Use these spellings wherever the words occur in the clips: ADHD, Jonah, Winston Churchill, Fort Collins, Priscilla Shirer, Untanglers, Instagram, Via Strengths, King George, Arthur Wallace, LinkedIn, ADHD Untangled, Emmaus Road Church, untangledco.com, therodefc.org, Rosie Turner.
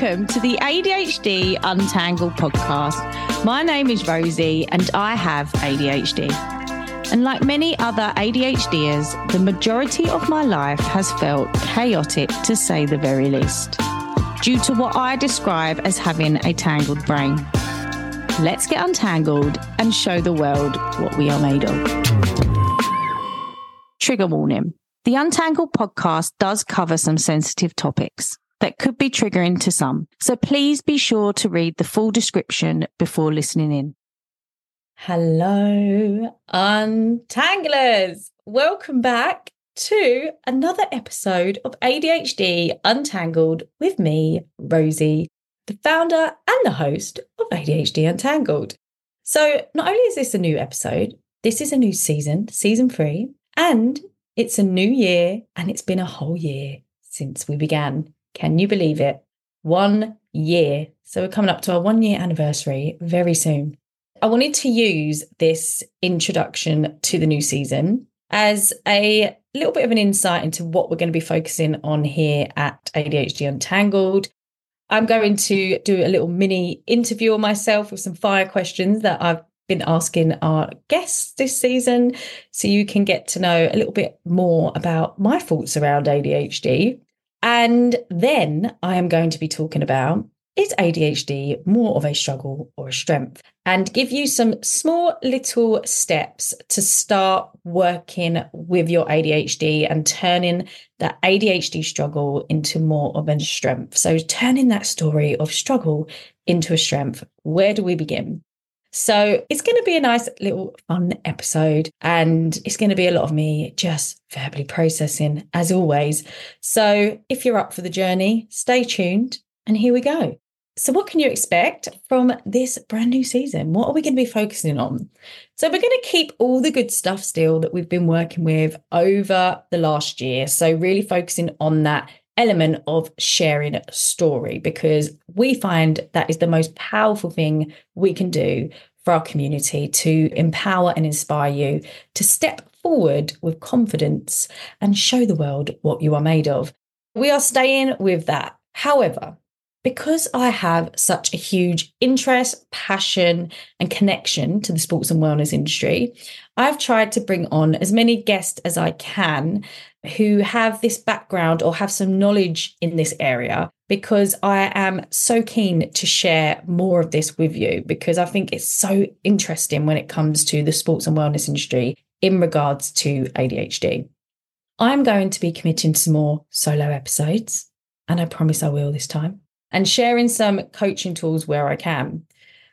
welcome to the ADHD Untangled podcast. My name is Rosie and I have ADHD. And like many other ADHDers, the majority of my life has felt chaotic, to say the very least, due to what I describe as having a tangled brain. Let's get untangled and show the world what we are made of. Trigger warning. The Untangled podcast does cover some sensitive topics that could be triggering to some, so please be sure to read the full description before listening in. Hello, Untanglers! Welcome back to another episode of ADHD Untangled with me, Rosie, the founder and the host of ADHD Untangled. So not only is this a new episode, this is a new season, season 3, and it's a new year, and it's been a whole year since we began. Can you believe it? 1 year. So we're coming up to our 1 year anniversary very soon. I wanted to use this introduction to the new season as a little bit of an insight into what we're going to be focusing on here at ADHD Untangled. I'm going to do a little mini interview on myself with some fire questions that I've been asking our guests this season, so you can get to know a little bit more about my thoughts around ADHD. And then I am going to be talking about, is ADHD more of a struggle or a strength? And give you some small little steps to start working with your ADHD and turning that ADHD struggle into more of a strength. So turning that story of struggle into a strength. Where do we begin? So it's going to be a nice little fun episode, and it's going to be a lot of me just verbally processing as always. So if you're up for the journey, stay tuned and here we go. So what can you expect from this brand new season? What are we going to be focusing on? So we're going to keep all the good stuff still that we've been working with over the last year. So really focusing on that element of sharing a story, because we find that is the most powerful thing we can do for our community to empower and inspire you to step forward with confidence and show the world what you are made of. We are staying with that. However, because I have such a huge interest, passion, and connection to the sports and wellness industry, I've tried to bring on as many guests as I can who have this background or have some knowledge in this area, because I am so keen to share more of this with you, because I think it's so interesting when it comes to the sports and wellness industry in regards to ADHD. I'm going to be committing to more solo episodes, and I promise I will this time, and sharing some coaching tools where I can.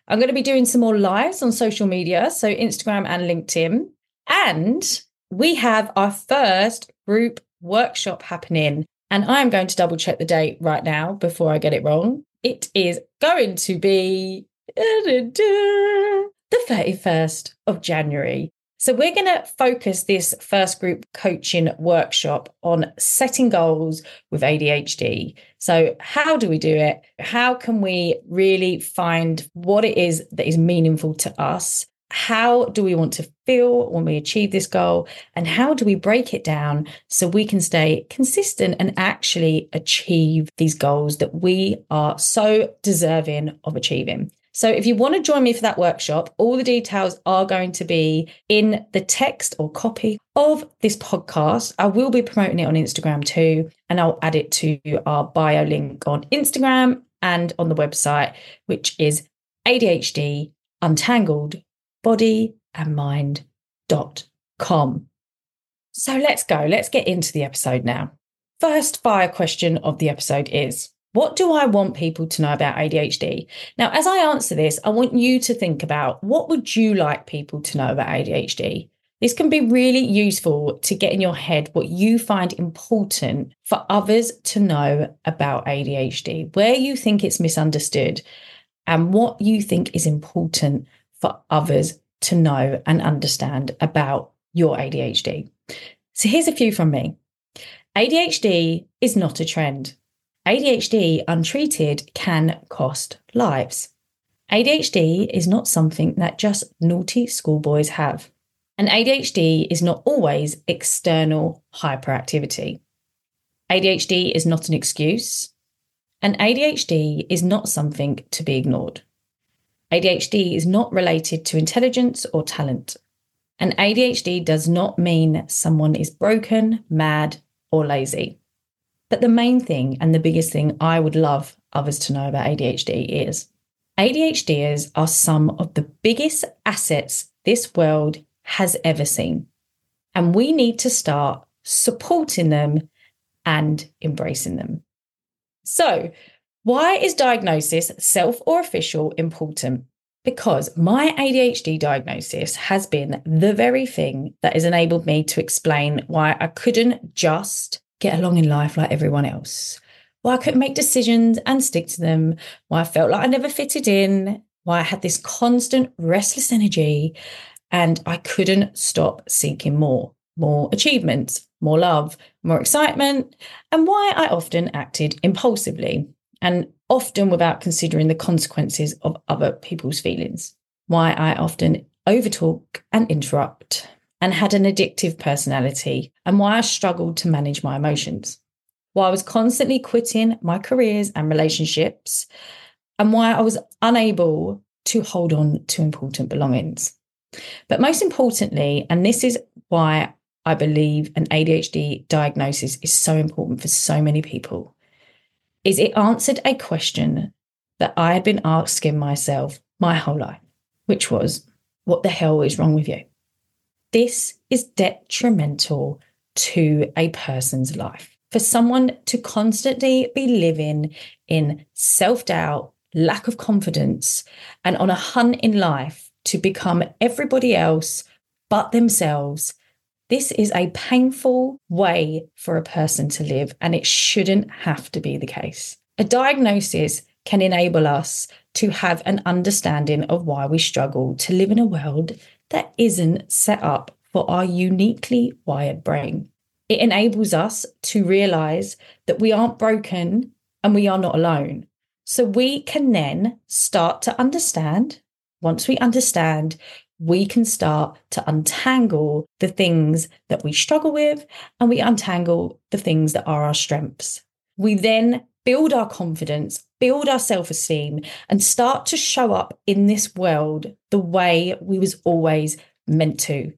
I'm going to be doing some more lives on social media, so Instagram and LinkedIn. And we have our first group workshop happening. And I'm going to double check the date right now before I get it wrong. It is going to be the 31st of January. So we're going to focus this first group coaching workshop on setting goals with ADHD. So how do we do it? How can we really find what it is that is meaningful to us? How do we want to feel when we achieve this goal? And how do we break it down so we can stay consistent and actually achieve these goals that we are so deserving of achieving? So if you want to join me for that workshop, all the details are going to be in the text or copy of this podcast. I will be promoting it on Instagram too, and I'll add it to our bio link on Instagram and on the website, which is ADHD Untangled bodyandmind.com. So let's go. Let's get into the episode now. First fire question of the episode is, what do I want people to know about ADHD? Now, as I answer this, I want you to think about, what would you like people to know about ADHD? This can be really useful to get in your head what you find important for others to know about ADHD, where you think it's misunderstood, and what you think is important for others to know and understand about your ADHD. So here's a few from me. ADHD is not a trend. ADHD untreated can cost lives. ADHD is not something that just naughty schoolboys have. And ADHD is not always external hyperactivity. ADHD is not an excuse. And ADHD is not something to be ignored. ADHD is not related to intelligence or talent. And ADHD does not mean someone is broken, mad, or lazy. But the main thing and the biggest thing I would love others to know about ADHD is ADHDers are some of the biggest assets this world has ever seen. And we need to start supporting them and embracing them. So, why is diagnosis, self or official, important? Because my ADHD diagnosis has been the very thing that has enabled me to explain why I couldn't just get along in life like everyone else, why I couldn't make decisions and stick to them, why I felt like I never fitted in, why I had this constant restless energy and I couldn't stop seeking more achievements, more love, more excitement, and why I often acted impulsively and often without considering the consequences of other people's feelings, why I often overtalk and interrupt and had an addictive personality, and why I struggled to manage my emotions, why I was constantly quitting my careers and relationships, and why I was unable to hold on to important belongings. But most importantly, and this is why I believe an ADHD diagnosis is so important for so many people, is it answered a question that I had been asking myself my whole life, which was, what the hell is wrong with you? This is detrimental to a person's life. For someone to constantly be living in self-doubt, lack of confidence, and on a hunt in life to become everybody else but themselves, this is a painful way for a person to live, and it shouldn't have to be the case. A diagnosis can enable us to have an understanding of why we struggle to live in a world that isn't set up for our uniquely wired brain. It enables us to realise that we aren't broken and we are not alone. So we can then start to understand. Once we understand, we can start to untangle the things that we struggle with, and we untangle the things that are our strengths. We then build our confidence, build our self-esteem, and start to show up in this world the way we was always meant to.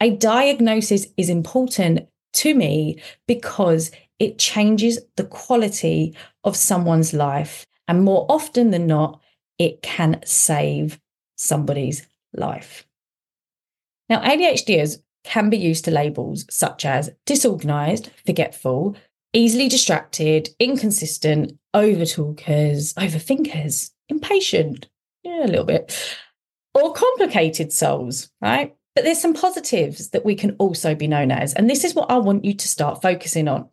A diagnosis is important to me because it changes the quality of someone's life, and more often than not, it can save somebody's life. Now, ADHDers can be used to labels such as disorganized, forgetful, easily distracted, inconsistent, overtalkers, overthinkers, impatient, a little bit, or complicated souls, right? But there's some positives that we can also be known as, and this is what I want you to start focusing on.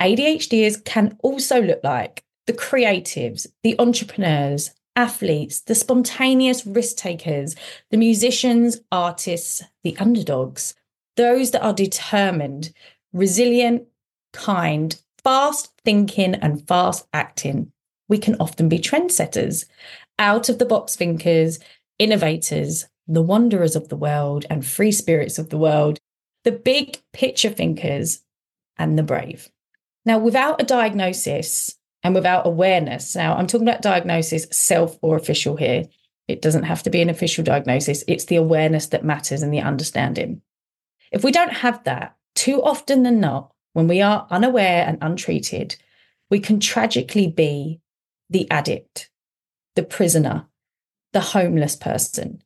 ADHDers can also look like the creatives, the entrepreneurs, athletes, the spontaneous risk takers, the musicians, artists, the underdogs, those that are determined, resilient, kind, fast thinking and fast acting. We can often be trendsetters, out-of-the-box thinkers, innovators, the wanderers of the world and free spirits of the world, the big picture thinkers and the brave. Now, without a diagnosis, and without awareness. Now, I'm talking about diagnosis, self or official here. It doesn't have to be an official diagnosis. It's the awareness that matters and the understanding. If we don't have that, too often than not, when we are unaware and untreated, we can tragically be the addict, the prisoner, the homeless person,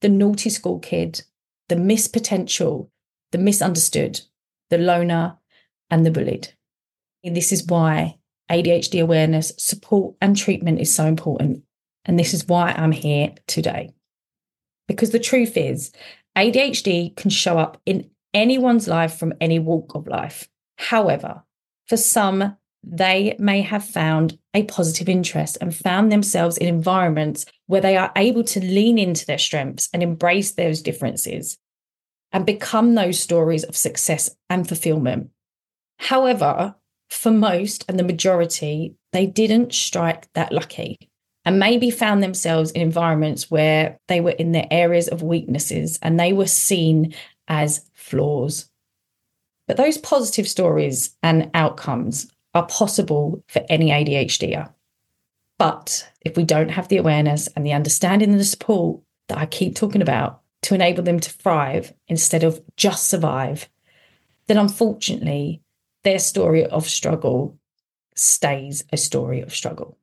the naughty school kid, the missed potential, the misunderstood, the loner, and the bullied. And this is why ADHD awareness, support and treatment is so important. And this is why I'm here today. Because the truth is, ADHD can show up in anyone's life from any walk of life. However, for some, they may have found a positive interest and found themselves in environments where they are able to lean into their strengths and embrace those differences and become those stories of success and fulfillment. However, for most and the majority, they didn't strike that lucky and maybe found themselves in environments where they were in their areas of weaknesses and they were seen as flaws. But those positive stories and outcomes are possible for any ADHDer. But if we don't have the awareness and the understanding and the support that I keep talking about to enable them to thrive instead of just survive, then unfortunately their story of struggle stays a story of struggle.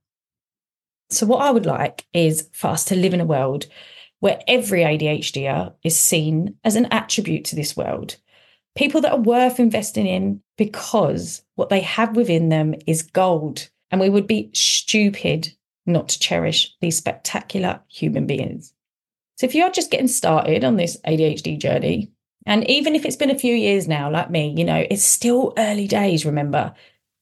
So what I would like is for us to live in a world where every ADHDer is seen as an attribute to this world, people that are worth investing in because what they have within them is gold. And we would be stupid not to cherish these spectacular human beings. So if you're just getting started on this ADHD journey, and even if it's been a few years now, like me, you know, it's still early days, remember.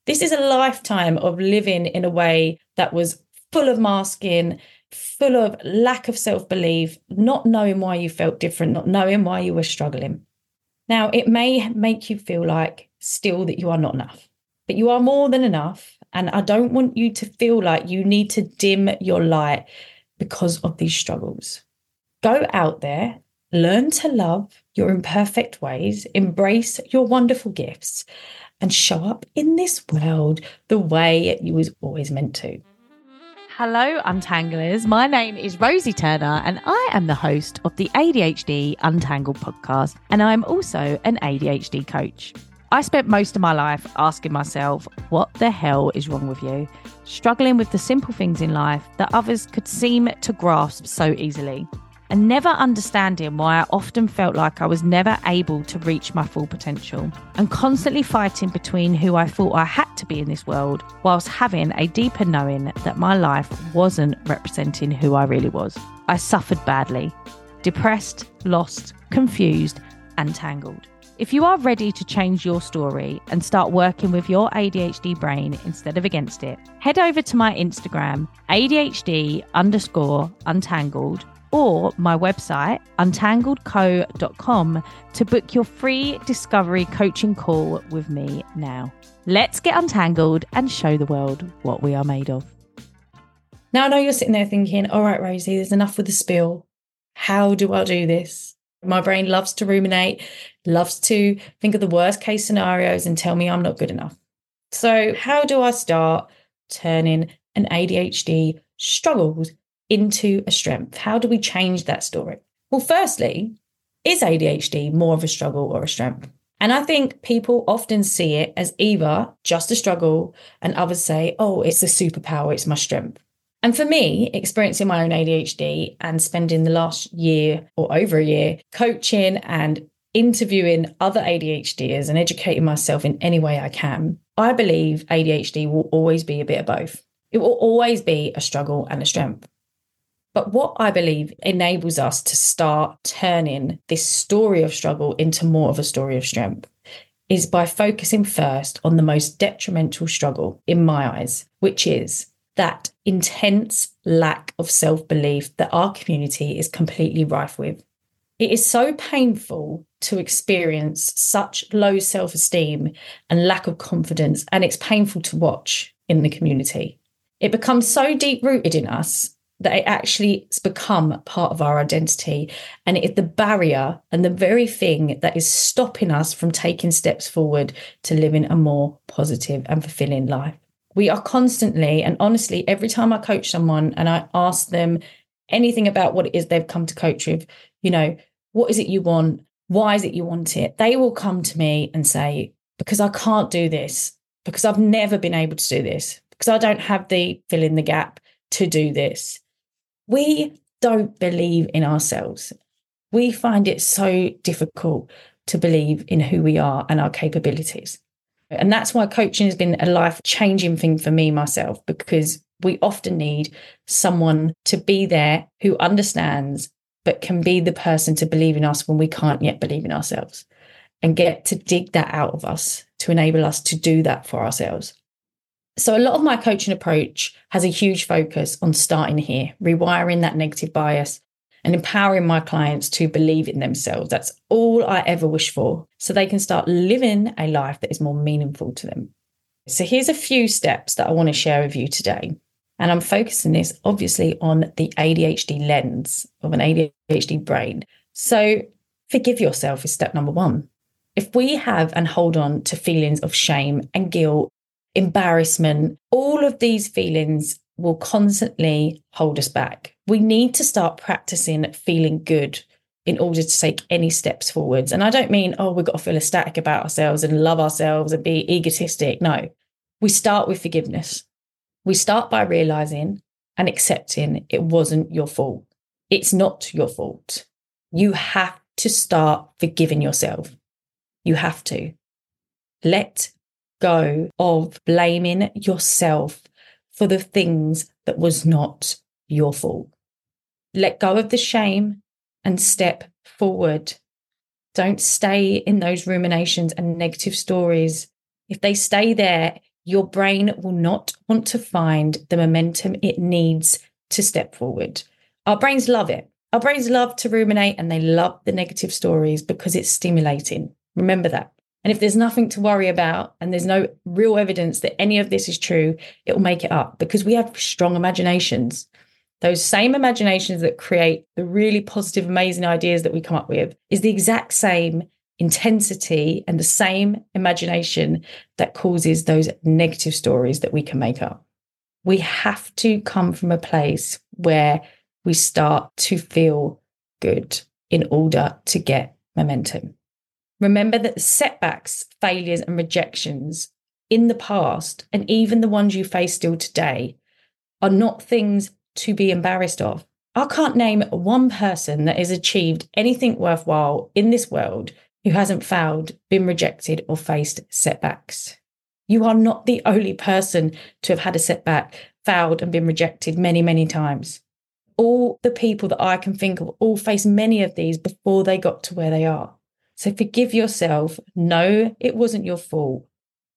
This is a lifetime of living in a way that was full of masking, full of lack of self-belief, not knowing why you felt different, not knowing why you were struggling. Now, it may make you feel like still that you are not enough, but you are more than enough. And I don't want you to feel like you need to dim your light because of these struggles. Go out there, learn to love your imperfect ways, embrace your wonderful gifts, and show up in this world the way you was always meant to. Hello, Untanglers. My name is Rosie Turner, and I am the host of the ADHD Untangled podcast, and I'm also an ADHD coach. I spent most of my life asking myself, what the hell is wrong with you? Struggling with the simple things in life that others could seem to grasp so easily, and never understanding why I often felt like I was never able to reach my full potential, and constantly fighting between who I thought I had to be in this world whilst having a deeper knowing that my life wasn't representing who I really was. I suffered badly, depressed, lost, confused, and tangled. If you are ready to change your story and start working with your ADHD brain instead of against it, head over to my Instagram, ADHD_untangled, or my website, untangledco.com, to book your free discovery coaching call with me now. Let's get untangled and show the world what we are made of. Now I know you're sitting there thinking, all right, Rosie, there's enough with the spiel. How do I do this? My brain loves to ruminate, loves to think of the worst case scenarios and tell me I'm not good enough. So how do I start turning an ADHD struggles into a strength? How do we change that story? Well, firstly, is ADHD more of a struggle or a strength? And I think people often see it as either just a struggle and others say, oh, it's a superpower, it's my strength. And for me, experiencing my own ADHD and spending the last year or over a year coaching and interviewing other ADHDers and educating myself in any way I can, I believe ADHD will always be a bit of both. It will always be a struggle and a strength. But what I believe enables us to start turning this story of struggle into more of a story of strength is by focusing first on the most detrimental struggle in my eyes, which is that intense lack of self-belief that our community is completely rife with. It is so painful to experience such low self-esteem and lack of confidence, and it's painful to watch in the community. It becomes so deep-rooted in us that it actually has become part of our identity, and it is the barrier and the very thing that is stopping us from taking steps forward to living a more positive and fulfilling life. We are constantly, and honestly, every time I coach someone and I ask them anything about what it is they've come to coach with, you know, what is it you want? Why is it you want it? They will come to me and say, because I can't do this, because I've never been able to do this, because I don't have the fill in the gap to do this. We don't believe in ourselves. We find it so difficult to believe in who we are and our capabilities. And that's why coaching has been a life-changing thing for me myself, because we often need someone to be there who understands but can be the person to believe in us when we can't yet believe in ourselves, and get to dig that out of us to enable us to do that for ourselves. So a lot of my coaching approach has a huge focus on starting here, rewiring that negative bias and empowering my clients to believe in themselves. That's all I ever wish for, so they can start living a life that is more meaningful to them. So here's a few steps that I want to share with you today. And I'm focusing this obviously on the ADHD lens of an ADHD brain. So forgive yourself is step number one. If we have and hold on to feelings of shame and guilt, embarrassment, all of these feelings will constantly hold us back. We need to start practicing feeling good in order to take any steps forwards. And I don't mean, oh, we've got to feel ecstatic about ourselves and love ourselves and be egotistic. No, we start with forgiveness. We start by realizing and accepting it wasn't your fault. It's not your fault. You have to start forgiving yourself. You have to. Let go of blaming yourself for the things that was not your fault. Let go of the shame and step forward. Don't stay in those ruminations and negative stories. If they stay there, your brain will not want to find the momentum it needs to step forward. Our brains love it. Our brains love to ruminate and they love the negative stories because it's stimulating. Remember that. And if there's nothing to worry about and there's no real evidence that any of this is true, it will make it up because we have strong imaginations. Those same imaginations that create the really positive, amazing ideas that we come up with is the exact same intensity and the same imagination that causes those negative stories that we can make up. We have to come from a place where we start to feel good in order to get momentum. Remember that the setbacks, failures, and rejections in the past, and even the ones you face still today, are not things to be embarrassed of. I can't name one person that has achieved anything worthwhile in this world who hasn't failed, been rejected, or faced setbacks. You are not the only person to have had a setback, failed, and been rejected many, many times. All the people that I can think of all face many of these before they got to where they are. So forgive yourself. No, it wasn't your fault.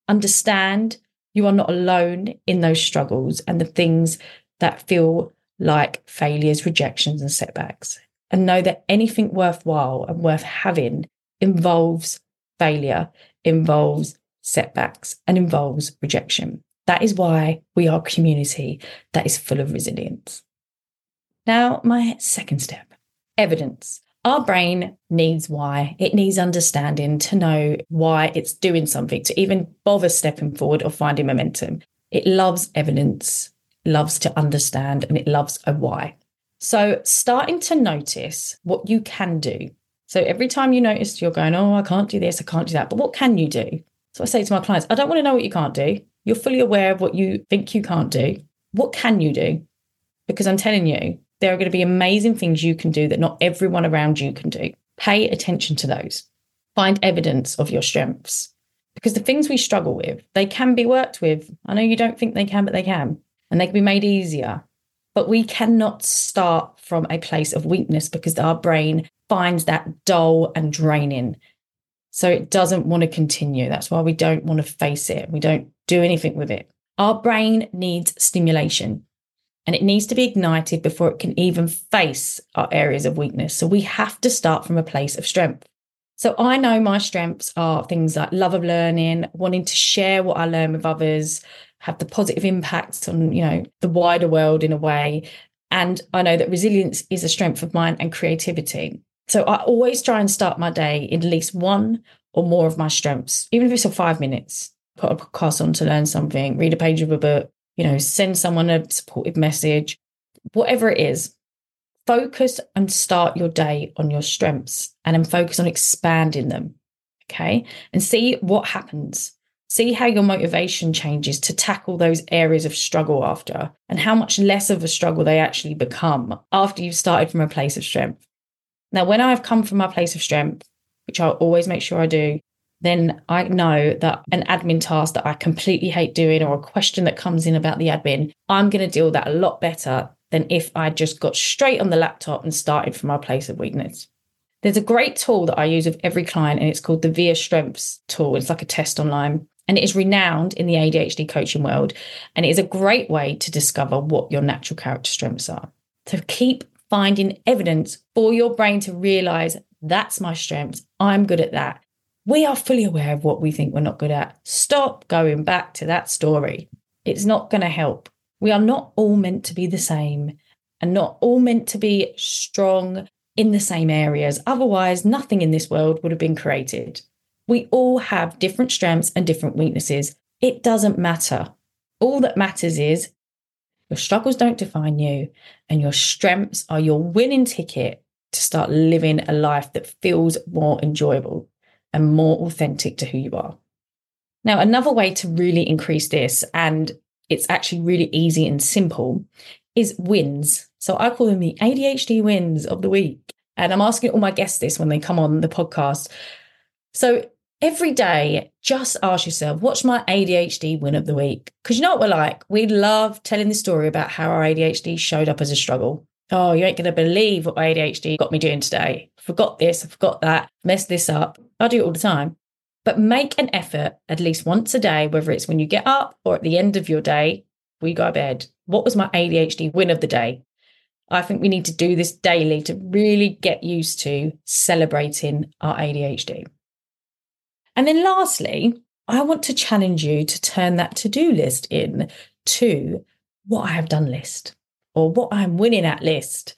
Understand you are not alone in those struggles and the things that feel like failures, rejections, and setbacks. And know that anything worthwhile and worth having involves failure, involves setbacks, and involves rejection. That is why we are a community that is full of resilience. Now, my second step, evidence. Our brain needs why. It needs understanding to know why it's doing something, to even bother stepping forward or finding momentum. It loves evidence, loves to understand, and it loves a why. So starting to notice what you can do. So every time you notice you're going, oh, I can't do this, I can't do that, but what can you do? So I say to my clients, I don't want to know what you can't do. You're fully aware of what you think you can't do. What can you do? Because I'm telling you, there are going to be amazing things you can do that not everyone around you can do. Pay attention to those. Find evidence of your strengths. Because the things we struggle with, they can be worked with. I know you don't think they can, but they can. And they can be made easier. But we cannot start from a place of weakness because our brain finds that dull and draining. So it doesn't want to continue. That's why we don't want to face it. We don't do anything with it. Our brain needs stimulation. And it needs to be ignited before it can even face our areas of weakness. So we have to start from a place of strength. So I know my strengths are things like love of learning, wanting to share what I learn with others, have the positive impacts on, the wider world in a way. And I know that resilience is a strength of mine and creativity. So I always try and start my day in at least one or more of my strengths, even if it's for 5 minutes. Put a podcast on to learn something, read a page of a book, send someone a supportive message, whatever it is. Focus and start your day on your strengths and then focus on expanding them, okay? And see what happens. See how your motivation changes to tackle those areas of struggle after and how much less of a struggle they actually become after you've started from a place of strength. Now, when I've come from my place of strength, which I'll always make sure I do, then I know that an admin task that I completely hate doing or a question that comes in about the admin, I'm going to deal with that a lot better than if I just got straight on the laptop and started from my place of weakness. There's a great tool that I use with every client and it's called the Via Strengths tool. It's like a test online and it is renowned in the ADHD coaching world and it is a great way to discover what your natural character strengths are. So keep finding evidence for your brain to realise that's my strengths, I'm good at that. We are fully aware of what we think we're not good at. Stop going back to that story. It's not going to help. We are not all meant to be the same and not all meant to be strong in the same areas. Otherwise, nothing in this world would have been created. We all have different strengths and different weaknesses. It doesn't matter. All that matters is Your struggles don't define you, and your strengths are your winning ticket to start living a life that feels more enjoyable and more authentic to who you are. Now, another way to really increase this, and it's actually really easy and simple, is wins. So I call them the ADHD wins of the week. And I'm asking all my guests this when they come on the podcast. So every day, just ask yourself, what's my ADHD win of the week? Because you know what we're like? We love telling the story about how our ADHD showed up as a struggle. Oh, you ain't going to believe what my ADHD got me doing today. I forgot this, I forgot that, messed this up. I do it all the time. But make an effort at least once a day, whether it's when you get up or at the end of your day, we go to bed. What was my ADHD win of the day? I think we need to do this daily to really get used to celebrating our ADHD. And then lastly, I want to challenge you to turn that to-do list in to what I have done list or what I'm winning at list.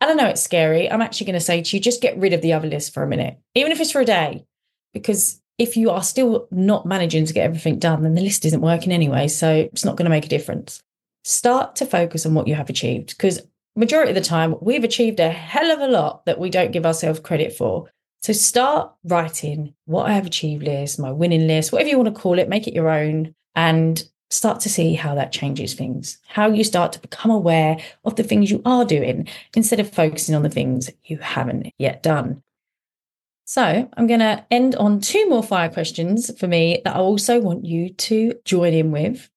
And I know it's scary. I'm actually going to say to you, just get rid of the other list for a minute, even if it's for a day, because if you are still not managing to get everything done, then the list isn't working anyway. So it's not going to make a difference. Start to focus on what you have achieved, because majority of the time, we've achieved a hell of a lot that we don't give ourselves credit for. So start writing what I have achieved list, my winning list, whatever you want to call it, make it your own, and start to see how that changes things, how you start to become aware of the things you are doing instead of focusing on the things you haven't yet done. So I'm going to end on two more fire questions for me that I also want you to join in with.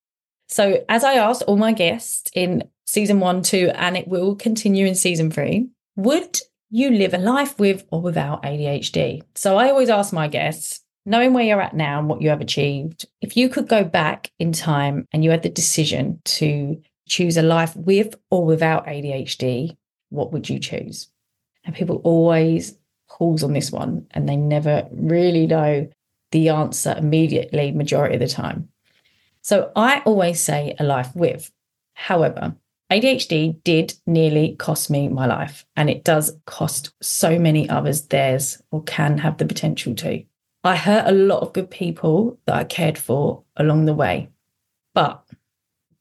So as I asked all my guests in season 1, 2, and it will continue in season 3, would you live a life with or without ADHD? So I always ask my guests, knowing where you're at now and what you have achieved, if you could go back in time and you had the decision to choose a life with or without ADHD, what would you choose? And people always pause on this one and they never really know the answer immediately, majority of the time. So I always say a life with. However, ADHD did nearly cost me my life, and it does cost so many others theirs, or can have the potential to. I hurt a lot of good people that I cared for along the way. But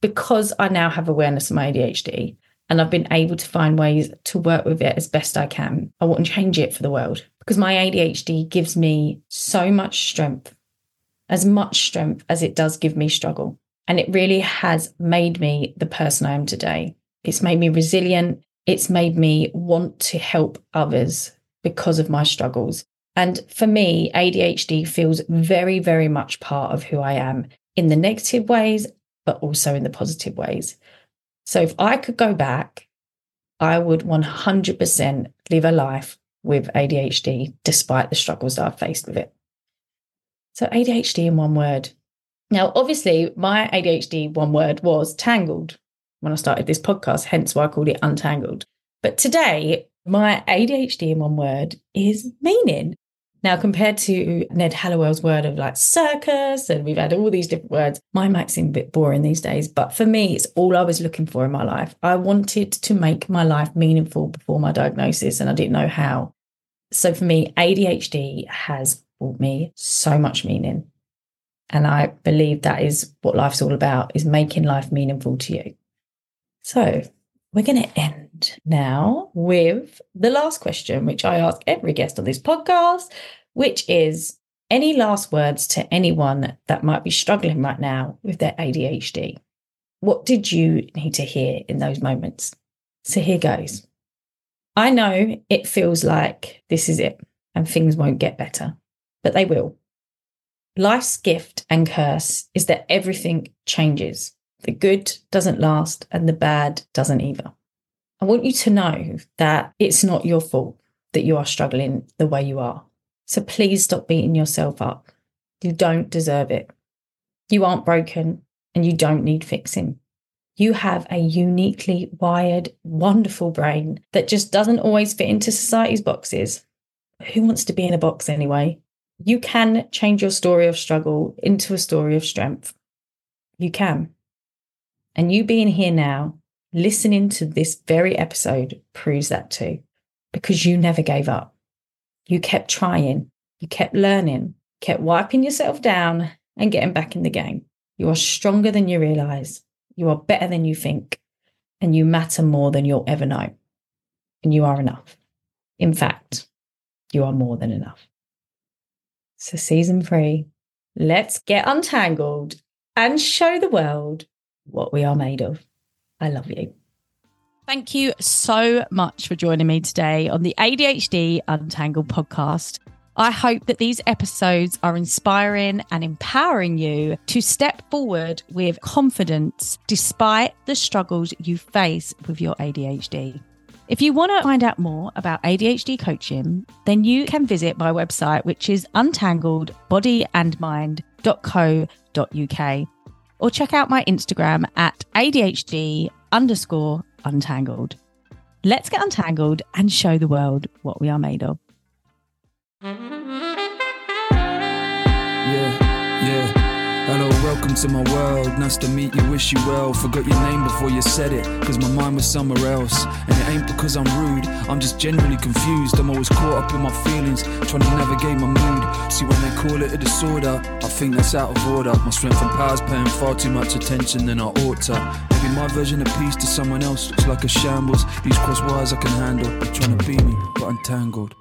because I now have awareness of my ADHD and I've been able to find ways to work with it as best I can, I wouldn't change it for the world, because my ADHD gives me so much strength as it does give me struggle. And it really has made me the person I am today. It's made me resilient. It's made me want to help others because of my struggles. And for me, ADHD feels very, very much part of who I am in the negative ways, but also in the positive ways. So if I could go back, I would 100% live a life with ADHD, despite the struggles that I've faced with it. So ADHD in one word. Now, obviously, my ADHD one word was tangled when I started this podcast, hence why I called it Untangled. But today, my ADHD in one word is meaning. Now, compared to Ned Hallowell's word of like circus, and we've had all these different words, mine might seem a bit boring these days, but for me, it's all I was looking for in my life. I wanted to make my life meaningful before my diagnosis, and I didn't know how. So for me, ADHD has brought me so much meaning. And I believe that is what life's all about, is making life meaningful to you. So we're going to end now with the last question, which I ask every guest on this podcast, which is any last words to anyone that might be struggling right now with their ADHD? What did you need to hear in those moments? So here goes. I know it feels like this is it and things won't get better, but they will. Life's gift and curse is that everything changes. The good doesn't last and the bad doesn't either. I want you to know that it's not your fault that you are struggling the way you are. So please stop beating yourself up. You don't deserve it. You aren't broken and you don't need fixing. You have a uniquely wired, wonderful brain that just doesn't always fit into society's boxes. Who wants to be in a box anyway? You can change your story of struggle into a story of strength. You can. And you being here now, listening to this very episode, proves that too, because you never gave up. You kept trying, you kept learning, kept wiping yourself down and getting back in the game. You are stronger than you realise. You are better than you think. and you matter more than you'll ever know. And you are enough. In fact, you are more than enough. So season 3, let's get untangled and show the world what we are made of. I love you. Thank you so much for joining me today on the ADHD Untangled podcast. I hope that these episodes are inspiring and empowering you to step forward with confidence despite the struggles you face with your ADHD. If you want to find out more about ADHD coaching, then you can visit my website, which is untangledbodyandmind.co.uk, or check out my Instagram at ADHD_untangled. Let's get untangled and show the world what we are made of. Yeah. Hello, welcome to my world. Nice to meet you, wish you well. Forgot your name before you said it, cause my mind was somewhere else. And it ain't because I'm rude, I'm just generally confused. I'm always caught up in my feelings, trying to navigate my mood. See, when they call it a disorder, I think that's out of order. My strength and power's paying far too much attention than I ought to. Maybe my version of peace to someone else looks like a shambles. These crosswires I can handle, they're trying to be me, but untangled.